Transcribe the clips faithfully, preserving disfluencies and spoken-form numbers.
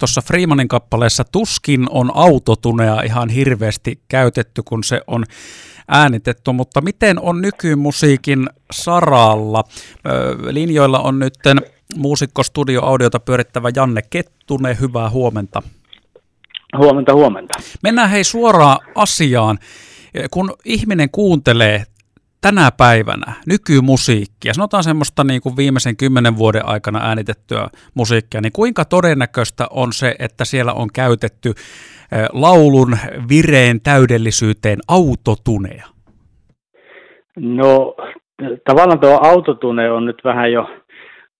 tuossa Freemanin kappaleessa tuskin on autotunea ihan hirveästi käytetty, kun se on äänitetty, mutta miten on nykymusiikin saralla? Linjoilla on nyt muusikko Studio Audiota pyörittävä Janne Kettunen, hyvää huomenta. Huomenta, huomenta. Mennään hei suoraan asiaan. Kun ihminen kuuntelee tänä päivänä nykymusiikkia, sanotaan semmoista niin kuin viimeisen kymmenen vuoden aikana äänitettyä musiikkia, niin kuinka todennäköistä on se, että siellä on käytetty laulun vireen täydellisyyteen autotunea? No tavallaan tuo autotune on nyt vähän jo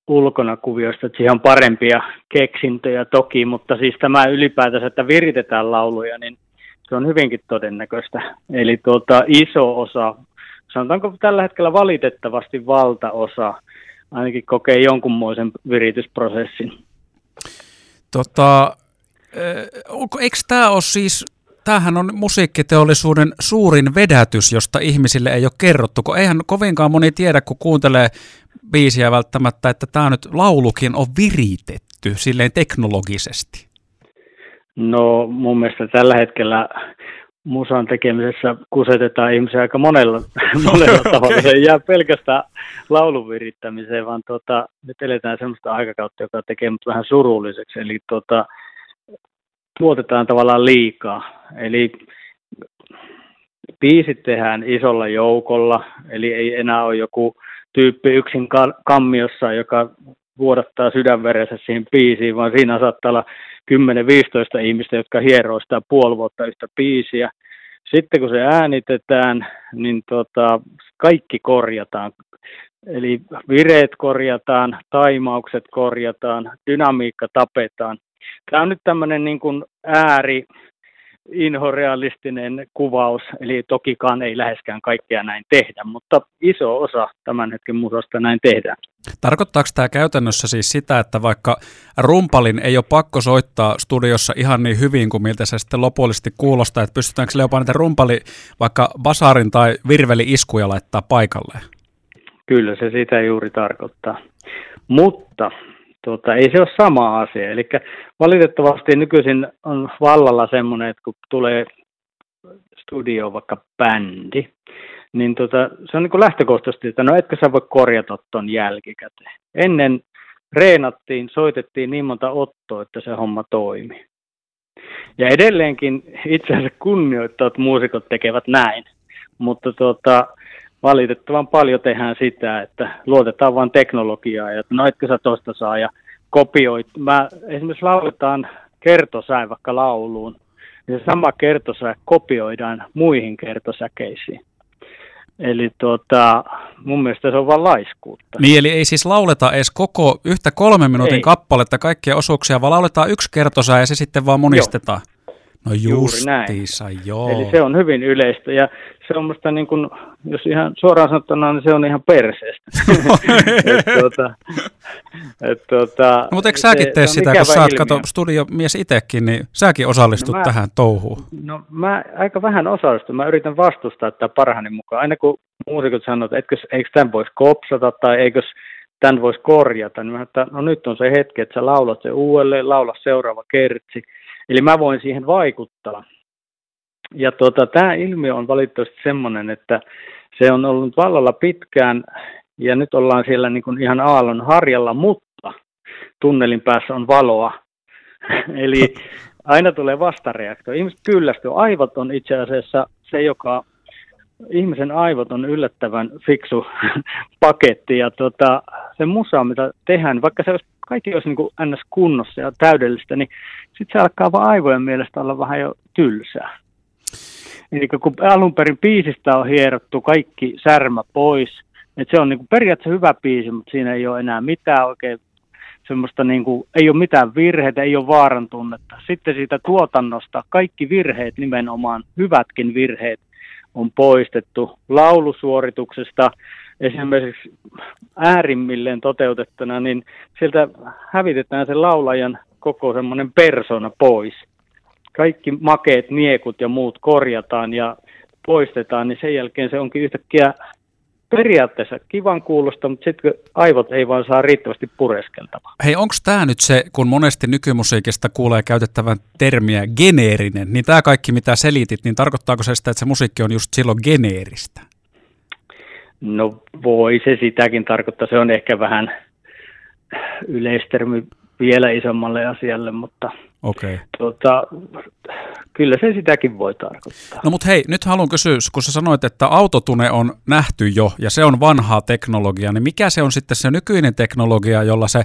ulkona kuviosta, että siihen on parempia keksintöjä toki, mutta siis tämä ylipäätänsä, että viritetään lauluja, niin se on hyvinkin todennäköistä. Eli tuota, iso osa, sanotaanko tällä hetkellä valitettavasti valtaosa, ainakin kokee jonkunmoisen viritysprosessin. Tota, eikö tämä ole siis, tämähän on musiikkiteollisuuden suurin vedätys, josta ihmisille ei ole kerrottu, kun eihän kovinkaan moni tiedä, kun kuuntelee biisiä välttämättä, että tämä nyt laulukin on viritetty silleen teknologisesti. No mun mielestä tällä hetkellä musan tekemisessä kusetetaan ihmisiä aika monella, monella okay. tavalla. Se ei jää pelkästään laulun virittämiseen, vaan tuota, nyt eletään sellaista aikakautta, joka tekee mut vähän surulliseksi. Eli tuota, tuotetaan tavallaan liikaa. Eli biisit tehdään isolla joukolla, eli ei enää ole joku tyyppi yksin kammiossa, joka vuodattaa sydänverensä siihen biisiin, vaan siinä saattaa olla kymmenen viisitoista ihmistä, jotka hieroo sitä puoli vuotta yhtä biisiä. Sitten kun se äänitetään, niin tota, kaikki korjataan. Eli vireet korjataan, taimaukset korjataan, dynamiikka tapetaan. Tämä on nyt tämmöinen niin kuin ääri inhorealistinen kuvaus, eli tokikaan ei läheskään kaikkea näin tehdä, mutta iso osa tämän hetken musasta näin tehdään. Tarkoittaako tämä käytännössä siis sitä, että vaikka rumpalin ei ole pakko soittaa studiossa ihan niin hyvin kuin miltä se sitten lopullisesti kuulostaa, että pystytäänkö sille jopa niitä rumpali, vaikka basarin tai virveli-iskuja laittaa paikalleen? Kyllä se sitä juuri tarkoittaa, mutta Tuota, ei se ole sama asia. Eli valitettavasti nykyisin on vallalla semmoinen, että kun tulee studio vaikka bändi, niin tuota, se on niin kuin lähtökohtaisesti, että no etkö sä voi korjata ton jälkikäteen. Ennen reenattiin, soitettiin niin monta ottoa, että se homma toimi. Ja edelleenkin itseänsä kunnioittaa, että muusikot tekevät näin, mutta tuota, valitettavan paljon tehdään sitä, että luotetaan vain teknologiaa ja no etkö sä tosta saa ja kopioit. Mä esimerkiksi lauletaan kertosäin vaikka lauluun, niin se sama kertosäin kopioidaan muihin kertosäkeisiin. Eli tuota, mun mielestä se on vaan laiskuutta. Niin, eli ei siis lauleta edes koko yhtä kolmen minuutin ei. kappaletta kaikkia osuuksia, vaan lauletaan yksi kertosäin ja se sitten vaan monistetaan. Joo. No justiinsa, joo. Eli se on hyvin yleistä ja se on musta niin kuin, jos ihan suoraan sanottuna, niin se on ihan perseestä. et, tuota, et, tuota, no, mutta eikö säkin tee sitä, kun sä oot, kato, studiomies itsekin, niin säkin osallistut no, mä, tähän touhuun? No mä aika vähän osallistun, mä yritän vastustaa tätä parhaani mukaan. Aina kun muusikot sanoo, että etkös, eikö tämän voisi kopsata tai eikös tämän voisi korjata, niin mä että no nyt on se hetki, että sä laulat se uudelleen, laula seuraava kertsi. Eli mä voin siihen vaikuttaa. Ja tuota, tämä ilmiö on valitettavasti semmoinen, että se on ollut vallalla pitkään ja nyt ollaan siellä niin kuin ihan aallon harjalla, mutta tunnelin päässä on valoa. Eli aina tulee vastareaktio. Ihmiset kyllästyy. Aivot on itse asiassa se, joka ihmisen aivot on yllättävän fiksu paketti. Ja tuota, se musa, mitä tehdään, vaikka se olisi kaikki olisi niin kuin ns. Kunnossa ja täydellistä, niin sitten se alkaa vaan aivojen mielestä olla vähän jo tylsää. Eli kun alun perin biisistä on hierottu kaikki särmä pois, että se on niin kuin periaatteessa hyvä biisi, mutta siinä ei ole enää mitään oikein semmoista, niin kuin, ei ole mitään virheitä, ei ole vaaran tunnetta. Sitten siitä tuotannosta kaikki virheet, nimenomaan hyvätkin virheet, on poistettu laulusuorituksesta. Esimerkiksi äärimmilleen toteutettuna, niin sieltä hävitetään sen laulajan koko semmoinen persona pois. Kaikki makeet, niekut ja muut korjataan ja poistetaan, niin sen jälkeen se onkin yhtäkkiä periaatteessa kivan kuulosta, mutta sitten aivot ei vaan saa riittävästi pureskeltavaa. Hei, onko tämä nyt se, kun monesti nykymusiikista kuulee käytettävän termiä geneerinen, niin tämä kaikki mitä selitit, niin tarkoittaako se sitä, että se musiikki on just silloin geneeristä? No voi se sitäkin tarkoittaa, se on ehkä vähän yleistermi vielä isommalle asialle, mutta okay. tuota, kyllä se sitäkin voi tarkoittaa. No mutta hei, nyt haluan kysyä, kun sä sanoit, että autotune on nähty jo ja se on vanhaa teknologiaa, niin mikä se on sitten se nykyinen teknologia, jolla se,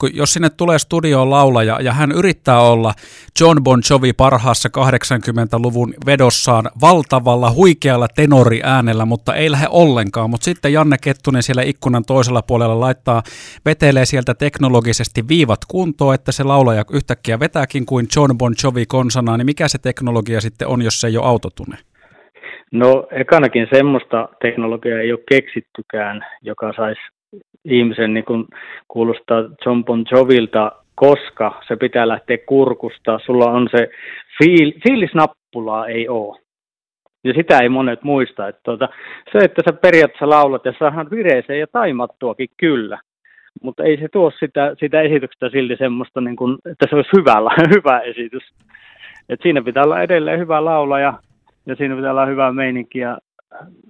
kun jos sinne tulee studioon laulaja ja hän yrittää olla Jon Bon Jovi parhaassa kahdeksankymmentäluvun vedossaan valtavalla huikealla tenoriäänellä, mutta ei lähde ollenkaan, mutta sitten Janne Kettunen siellä ikkunan toisella puolella laittaa, vetelee sieltä teknologisesti viivat kuntoon, että se laulaja yhtäkkiä vetääkin kuin Jon Bon Jovi konsanaa, niin mikä se teknologia sitten on, jos se ei ole autotune? No ekanakin semmoista teknologiaa ei ole keksittykään, joka saisi ihmisen niin kuin kuulostaa Jon Bon Jovilta, koska se pitää lähteä kurkusta. Sulla on se fiil, fiilisnappulaa ei ole. Ja sitä ei monet muista. Että tuota, se, että sä periaatteessa laulat ja saahan vireeseen ja taimattuakin kyllä. Mutta ei se tuo sitä, sitä esityksestä silti semmoista, niin kuin, että se olisi hyvä, hyvä esitys. Et siinä pitää olla edelleen hyvä laulaja ja siinä pitää olla hyvä meininki. Ja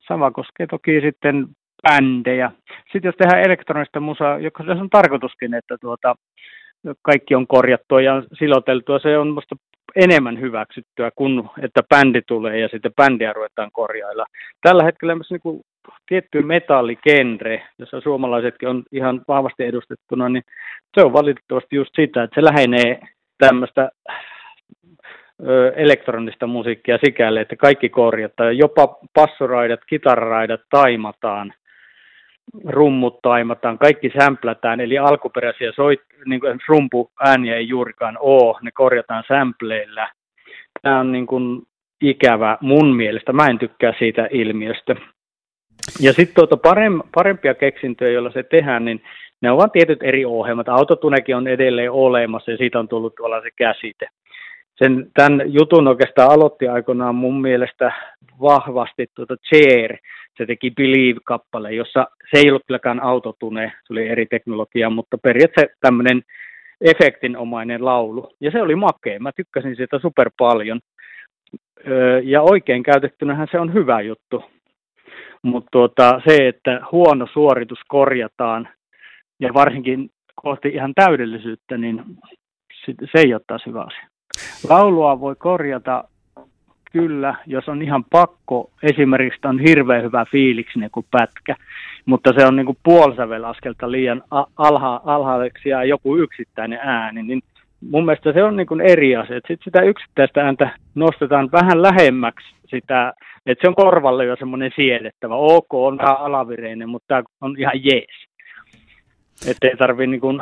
sama koskee toki sitten bändejä. Sitten jos tehdään elektronista musaa, joka on tarkoituskin, että tuota, kaikki on korjattua ja siloteltua, se on musta enemmän hyväksyttyä kuin että bändi tulee ja sitten bändiä ruvetaan korjailla. Tällä hetkellä myös niin kuin tietty metalligenre, jossa suomalaisetkin on ihan vahvasti edustettuna, niin se on valitettavasti just sitä, että se lähenee tämmöistä ö, elektronista musiikkia sikäli, että kaikki korjataan. Jopa bassoraidat, kitararaidat taimataan, rummut taimataan, kaikki sämplätään, eli alkuperäisiä soit, niin kuin rumpuääniä ei juurikaan ole, ne korjataan sämpleillä. Tämä on niin kuin ikävä mun mielestä, mä en tykkää siitä ilmiöstä. Ja sitten tuota parempia keksintöjä, joilla se tehdään, niin ne ovat tietyt eri ohjelmat. Autotunekin on edelleen olemassa ja siitä on tullut tavallaan se käsite. Sen, tämän jutun oikeastaan aloitti aikoinaan mun mielestä vahvasti tuota Cher. Se teki Believe-kappale, jossa se ei ollut kylläkään autotune, se oli eri teknologia, mutta periaatteessa tämmöinen efektinomainen laulu. Ja se oli makea, mä tykkäsin siitä super paljon. Ja oikein käytettynähän se on hyvä juttu. Mutta tuota, se, että huono suoritus korjataan ja varsinkin kohti ihan täydellisyyttä, niin se ei ole taas hyvä asia. Laulua voi korjata kyllä, jos on ihan pakko. Esimerkiksi on hirveän hyvä fiiliksi niin kuin pätkä, mutta se on niin kuin puolisävelaskelta liian alha, alhaiseksi ja joku yksittäinen ääni. Niin mun mielestä se on niin kuin eri asia. Sitten sitä yksittäistä ääntä nostetaan vähän lähemmäksi sitä, että se on korvalle jo semmoinen siedettävä. Ok, on vähän alavireinen, mutta tämä on ihan jees. Että ei tarvitse niin kuin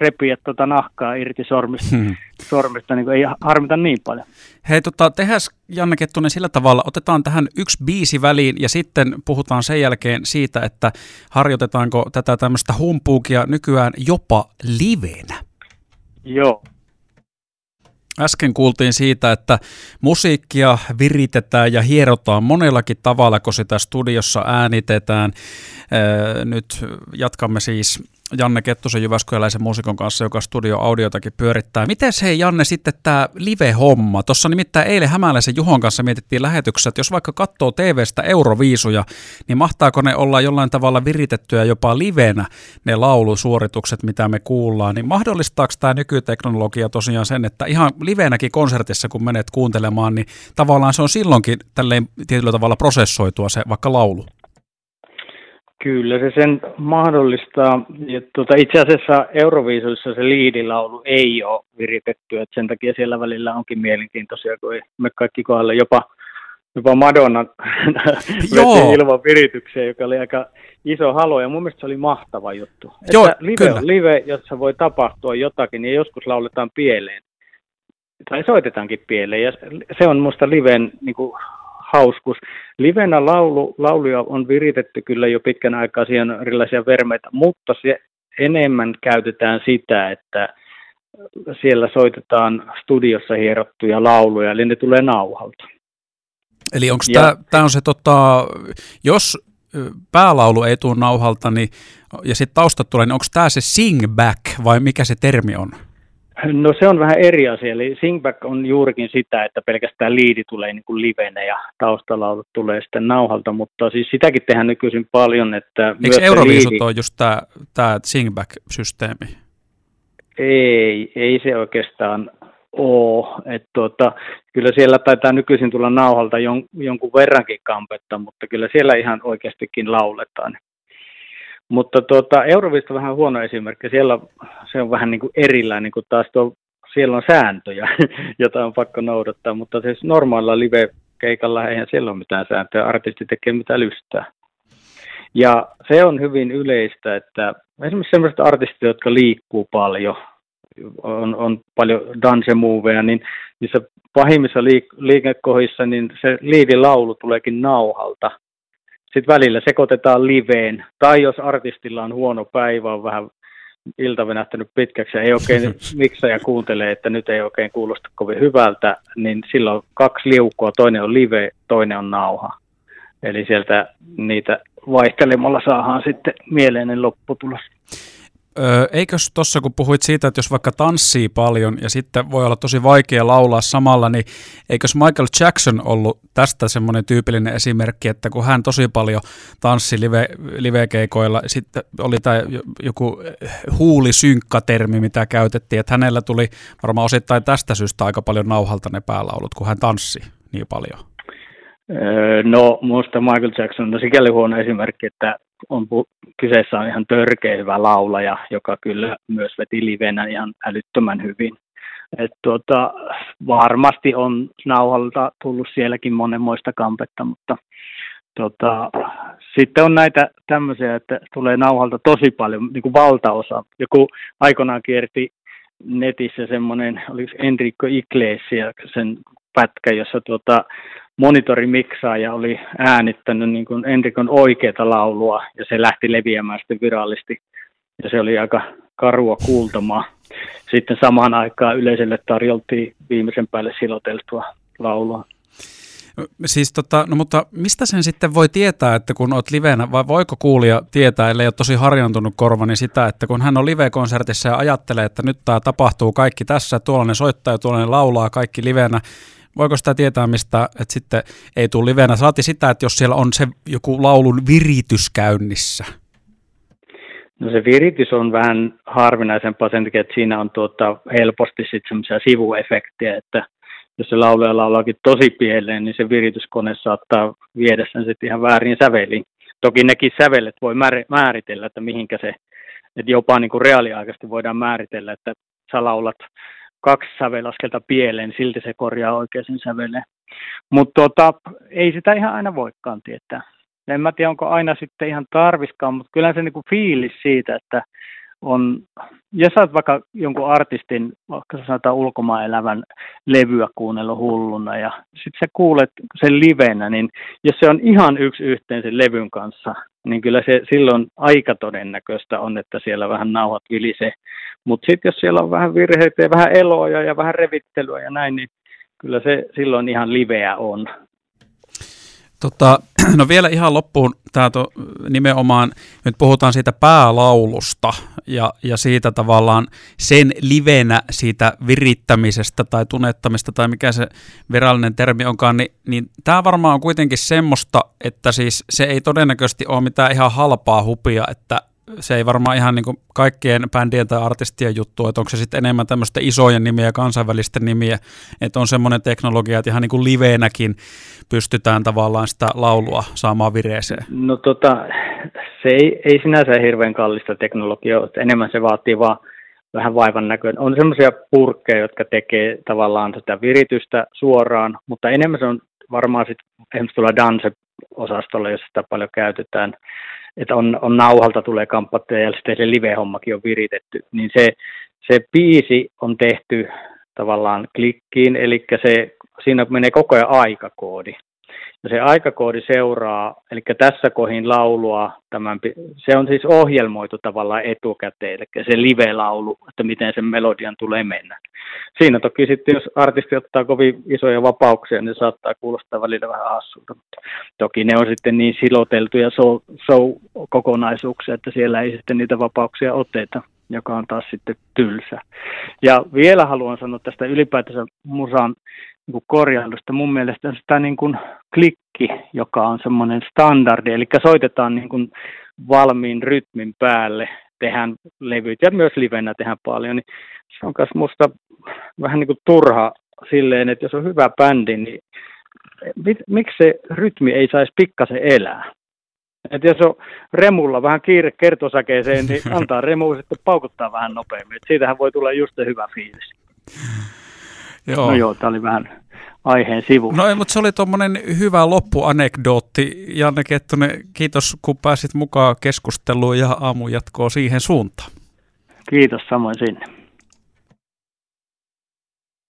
repiä tuota nahkaa irti sormista, hmm. sormista niin kuin ei harmita niin paljon. Hei, tota, tehäs Janne Kettunen sillä tavalla, otetaan tähän yksi biisi väliin ja sitten puhutaan sen jälkeen siitä, että harjoitetaanko tätä tämmöistä humpuukia nykyään jopa livenä. Joo. Äsken kuultiin siitä, että musiikkia viritetään ja hierotaan monellakin tavalla, kun sitä studiossa äänitetään. Nyt jatkamme siis Janne Kettusen jyväskyläläisen muusikon kanssa, joka Studio Audiotakin pyörittää. Mites hei Janne sitten tämä live-homma? Tuossa nimittäin eilen Hämäläisen Juhon kanssa mietittiin lähetyksessä, että jos vaikka katsoo T V:stä euroviisuja, niin mahtaako ne olla jollain tavalla viritettyä jopa livenä ne laulusuoritukset, mitä me kuullaan? Niin mahdollistaako tämä nykyteknologia tosiaan sen, että ihan livenäkin konsertissa, kun menet kuuntelemaan, niin tavallaan se on silloinkin tälleen tietyllä tavalla prosessoitua se vaikka laulu? Kyllä se sen mahdollistaa. Ja tuota, itse asiassa Euroviisuissa se liidilaulu ei ole viritetty, että sen takia siellä välillä onkin mielenkiintoisia, kun me kaikki kohdalle jopa, jopa Madonna veti ilman viritykseen, joka oli aika iso halo ja mun mielestä se oli mahtava juttu. Joo, että live kyllä. On live, jossa voi tapahtua jotakin ja joskus lauletaan pieleen tai soitetaankin pieleen ja se on musta liven niin kuin hauskus. Livenä laulu, lauluja on viritetty kyllä jo pitkän aikaa, siihen on erilaisia vermeitä, mutta se enemmän käytetään sitä, että siellä soitetaan studiossa hierottuja lauluja, eli ne tulee nauhalta. Eli onko tämä on se, tota, jos päälaulu ei tule nauhalta niin, ja sitten taustat tulee, niin onko tämä se singback vai mikä se termi on? No se on vähän eri asia, eli singback on juurikin sitä, että pelkästään liidi tulee niin kuin livenä ja taustalaulut tulee sitten nauhalta, mutta siis sitäkin tehdään nykyisin paljon, että... Eikö Euroviisut liidi... on just tämä, tämä singback-systeemi? Ei, ei se oikeastaan ole, että tuota, kyllä siellä taitaa nykyisin tulla nauhalta jon, jonkun verrankin kampetta, mutta kyllä siellä ihan oikeastikin lauletaan. Mutta tuota, Euroviisut on vähän huono esimerkki. Siellä se on vähän niin kuin erilainen, kun taas tuo, siellä on sääntöjä, jota on pakko noudattaa. Mutta siis normaalilla live-keikalla eihän siellä ole mitään sääntöjä. Artisti tekee mitä lystää. Ja se on hyvin yleistä, että esimerkiksi sellaiset artistit, jotka liikkuu paljon, on, on paljon dance-moveja, niin niissä pahimmissa liik- liikekohdissa niin se liidilaulu tuleekin nauhalta. Sitten välillä sekoitetaan liveen, tai jos artistilla on huono päivä, on vähän ilta venähtänyt pitkäksi ja ei oikein miksaja kuuntelee, että nyt ei oikein kuulosta kovin hyvältä, niin silloin on kaksi liukua, toinen on live, toinen on nauha. Eli sieltä niitä vaihtelemalla saadaan sitten mieleinen lopputulos. Öö, eikös tuossa, kun puhuit siitä, että jos vaikka tanssii paljon ja sitten voi olla tosi vaikea laulaa samalla, niin eikös Michael Jackson ollut tästä semmoinen tyypillinen esimerkki, että kun hän tosi paljon tanssi live, livekeikoilla, sitten oli tämä joku huulisynkkatermi, mitä käytettiin, että hänellä tuli varmaan osittain tästä syystä aika paljon nauhalta ne päälaulut, kun hän tanssi niin paljon. Öö, no, minusta Michael Jackson on no, sikäli huono esimerkki, että On pu- kyseessä on ihan törkeä hyvä laulaja, joka kyllä myös veti livenä ihan älyttömän hyvin. Et tuota, varmasti on nauhalta tullut sielläkin monenmoista kampetta, mutta tuota, sitten on näitä tämmöisiä, että tulee nauhalta tosi paljon, niin kuin valtaosa. Joku aikoinaan kierti netissä semmoinen, oliko Enrico Iglesias sen pätkä, jossa tuota... monitorimiksaja oli äänittänyt niin kuin Enrikon oikeata laulua ja se lähti leviämään sitten virallisesti. Ja se oli aika karua kuultamaa. Sitten samaan aikaan yleisölle tarjoltiin viimeisen päälle siloteltua laulua. Siis tota, no mutta mistä sen sitten voi tietää, että kun olet livenä, vai voiko kuulija tietää, ellei ole tosi harjantunut korvani sitä, että kun hän on live-konsertissa ja ajattelee, että nyt tämä tapahtuu kaikki tässä, tuollainen soittaa ja tuollainen laulaa kaikki livenä, voiko sitä tietää, mistä, että sitten ei tule livenä? Saati sitä, että jos siellä on se joku laulun viritys käynnissä. No se viritys on vähän harvinaisempaa sen takia, että siinä on tuota helposti sitten semmoisia sivuefektejä, että jos se laulaja laulaakin tosi pieleen, niin se virityskone saattaa viedä sen sitten ihan väärin säveliin. Toki nekin sävelet voi määritellä, että mihinkä se, että jopa niin kuin reaaliaikaisesti voidaan määritellä, että sä laulat kaksi sävelaskelta pieleen, silti se korjaa oikein säveleen. Mutta tota, ei sitä ihan aina voikaan tietää. En mä tiedä, onko aina sitten ihan tarviskaan, mutta kyllä se niinku fiilis siitä, että on, jos sä oot vaikka jonkun artistin, vaikka sä sanotaan ulkomaan elävän levyä kuunnellut hulluna, ja sitten sä kuulet sen livenä, niin jos se on ihan yksi yhteen sen levyn kanssa, niin kyllä se silloin aika todennäköistä on, että siellä vähän nauhat vilisee. Mutta sitten jos siellä on vähän virheitä ja vähän eloja ja vähän revittelyä ja näin, niin kyllä se silloin ihan liveä on. Tota, no vielä ihan loppuun tämä nimenomaan, nyt puhutaan siitä päälaulusta ja, ja siitä tavallaan sen livenä siitä virittämisestä tai tunettamista tai mikä se virallinen termi onkaan, niin, niin tämä varmaan on kuitenkin semmoista, että siis se ei todennäköisesti ole mitään ihan halpaa hupia, että se ei varmaan ihan niin kuin kaikkien bändien tai artistien juttu, että onko se sitten enemmän tämmöistä isojen nimiä ja kansainvälisten nimiä, että on semmoinen teknologia, että ihan niin kuin liveenäkin pystytään tavallaan sitä laulua saamaan vireeseen. No tota, se ei, ei sinänsä hirveän kallista teknologiaa, että enemmän se vaatii vaan vähän vaivan näköinen. On semmoisia purkkeja, jotka tekee tavallaan sitä viritystä suoraan, mutta enemmän se on varmaan sitten esimerkiksi tuolla dance-osastolla, jossa sitä paljon käytetään, että on, on nauhalta tulee kampatteja ja sitten se live-hommakin on viritetty, niin se, se biisi on tehty tavallaan klikkiin, eli se, siinä menee koko ajan aikakoodi. Se aikakoodi seuraa, eli tässä kohin laulua, tämän, se on siis ohjelmoitu tavallaan etukäteen, eli se live-laulu, että miten sen melodian tulee mennä. Siinä toki sitten, jos artisti ottaa kovin isoja vapauksia, niin saattaa kuulostaa välillä vähän hassulta. Toki ne on sitten niin siloteltuja show-kokonaisuuksia, että siellä ei sitten niitä vapauksia oteta, joka on taas sitten tylsä. Ja vielä haluan sanoa tästä ylipäätänsä musan niin korjailusta. Mun mielestä sitä niin kuin klikki, joka on semmoinen standardi, eli soitetaan niin kuin valmiin rytmin päälle, tehdään levyt ja myös livenä tehdään paljon, niin se on myös musta vähän niin kuin turha silleen, että jos on hyvä bändi, niin mit, miksi se rytmi ei saisi pikkasen elää? Että jos on remulla vähän kiire kertosäkeeseen, niin antaa remu sitten paukuttaa vähän nopeammin. Et siitähän voi tulla just se hyvä fiilis. Joo. No joo, tämä oli vähän aiheen sivu. No ei, mutta se oli tuommoinen hyvä loppuanekdootti. Janne Kettunen, kiitos kun pääsit mukaan keskusteluun ja aamujatkoa siihen suuntaan. Kiitos samoin sinne.